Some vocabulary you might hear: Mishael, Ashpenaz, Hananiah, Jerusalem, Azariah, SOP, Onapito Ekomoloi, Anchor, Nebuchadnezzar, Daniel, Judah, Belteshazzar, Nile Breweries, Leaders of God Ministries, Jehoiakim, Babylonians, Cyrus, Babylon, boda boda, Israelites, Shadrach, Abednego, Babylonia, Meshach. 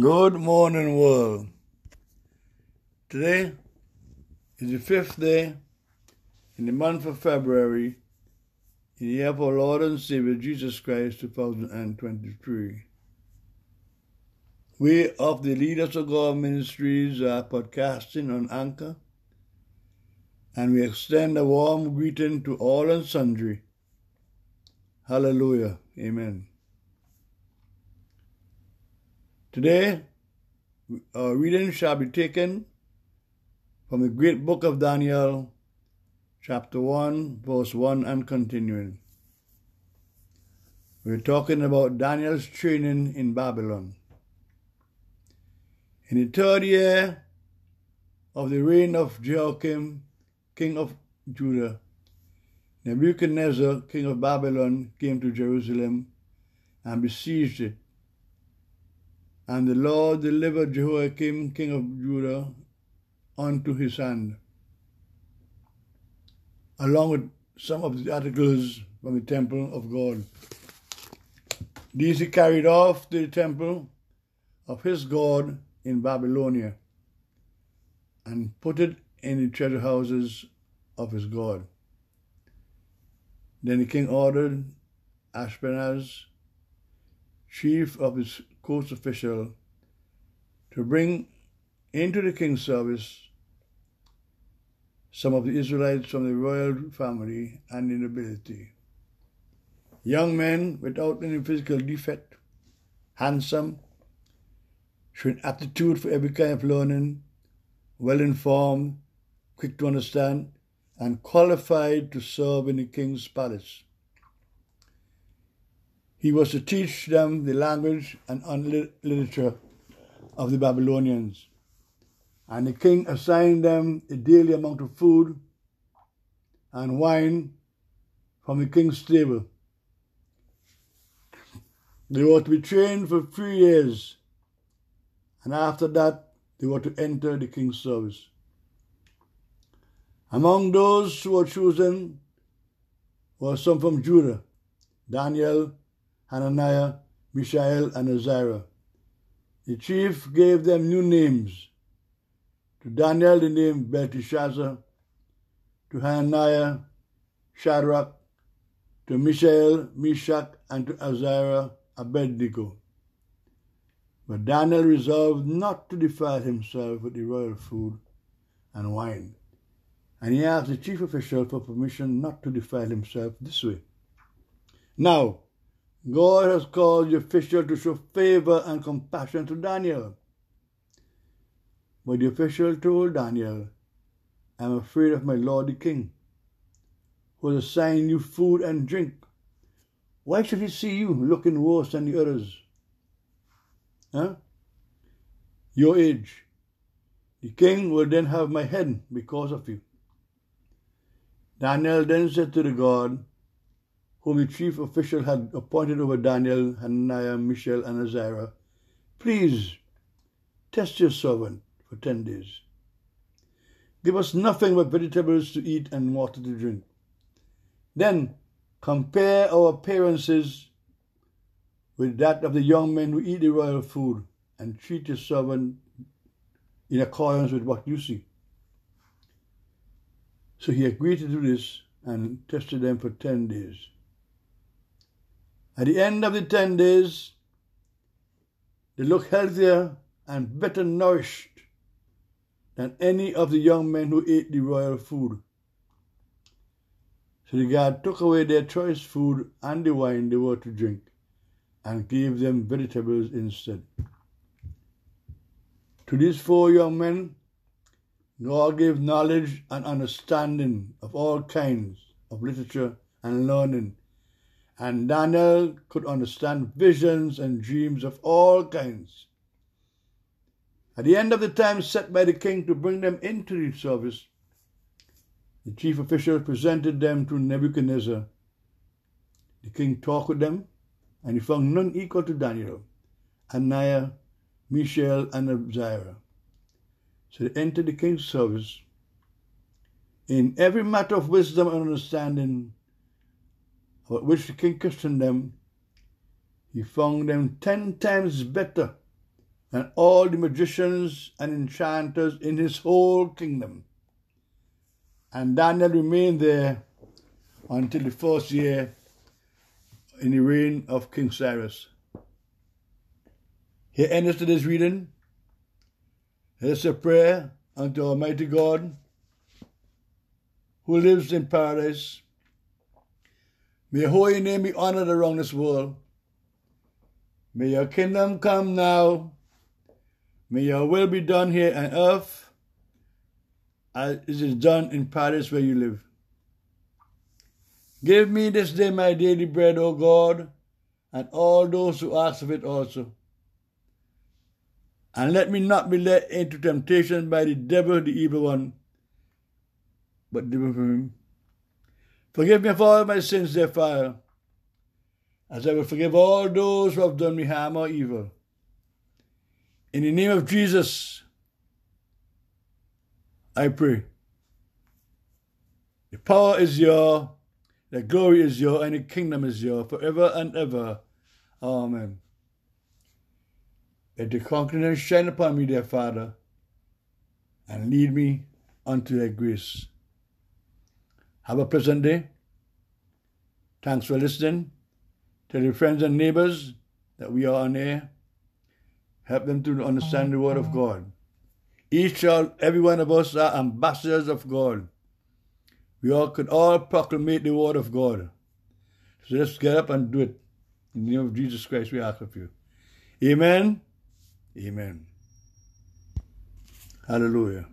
Good morning, world. Today is the fifth day in the month of February in the year of our Lord and Savior Jesus Christ, 2023. We of the Leaders of God Ministries are podcasting on Anchor, and we extend a warm greeting to all and sundry. Hallelujah. Amen. Today, our reading shall be taken from the great book of Daniel, chapter 1, verse 1 and continuing. We're talking about Daniel's training in Babylon. In the third year of the reign of Jehoiakim, king of Judah, Nebuchadnezzar, king of Babylon, came to Jerusalem and besieged it. And the Lord delivered Jehoiakim, king of Judah, unto his hand, along with some of the articles from the temple of God. These he carried off to the temple of his God in Babylonia, and put it in the treasure houses of his God. Then the king ordered Ashpenaz, chief of his court official, to bring into the king's service some of the Israelites from the royal family and the nobility, young men without any physical defect, handsome, showing aptitude for every kind of learning, well informed, quick to understand, and qualified to serve in the king's palace. He was to teach them the language and literature of the Babylonians. And the king assigned them a daily amount of food and wine from the king's table. They were to be trained for 3 years, and after that they were to enter the king's service. Among those who were chosen were some from Judah: Daniel, Hananiah, Mishael, and Azariah. The chief gave them new names. To Daniel, the name Belteshazzar; to Hananiah, Shadrach; to Mishael, Meshach; and to Azariah, Abednego. But Daniel resolved not to defile himself with the royal food and wine, and he asked the chief official for permission not to defile himself this way. Now, God has called the official to show favor and compassion to Daniel. But the official told Daniel, I am afraid of my lord the king, who has assigned you food and drink. Why should he see you looking worse than the others? Your age. The king will then have my head because of you. Daniel then said to the God, whom the chief official had appointed over Daniel, Hananiah, Mishael, and Azariah, please test your servant for 10 days. Give us nothing but vegetables to eat and water to drink. Then compare our appearances with that of the young men who eat the royal food, and treat your servant in accordance with what you see. So he agreed to do this and tested them for 10 days. At the end of the 10 days, they looked healthier and better nourished than any of the young men who ate the royal food. So the guard took away their choice food and the wine they were to drink, and gave them vegetables instead. To these 4 young men, God gave knowledge and understanding of all kinds of literature and learning, and Daniel could understand visions and dreams of all kinds. At the end of the time set by the king to bring them into the service, the chief official presented them to Nebuchadnezzar. The king talked with them, and he found none equal to Daniel, Hananiah, Mishael, and Azariah. So they entered the king's service. In every matter of wisdom and understanding, about which the king questioned them, he found them 10 times better and all the magicians and enchanters in his whole kingdom. And Daniel remained there until the first year in the reign of King Cyrus. Here ends today's reading. Let us pray unto Almighty God, who lives in paradise. May your holy name be honored around this world. May your kingdom come now. May your will be done here on earth as it is done in paradise where you live. Give me this day my daily bread, O God, and all those who ask of it also. And let me not be led into temptation by the devil, the evil one, but deliver me from him. Forgive me for all my sins, dear Father, as I will forgive all those who have done me harm or evil. In the name of Jesus, I pray. The power is yours, the glory is yours, and the kingdom is yours, forever and ever. Amen. Let the countenance shine upon me, dear Father, and lead me unto thy grace. Have a pleasant day. Thanks for listening. Tell your friends and neighbors that we are on air. Help them to understand the word of God. Every one of us are ambassadors of God. We could all proclamate the word of God. So let's get up and do it. In the name of Jesus Christ, we ask of you. Amen. Amen. Hallelujah.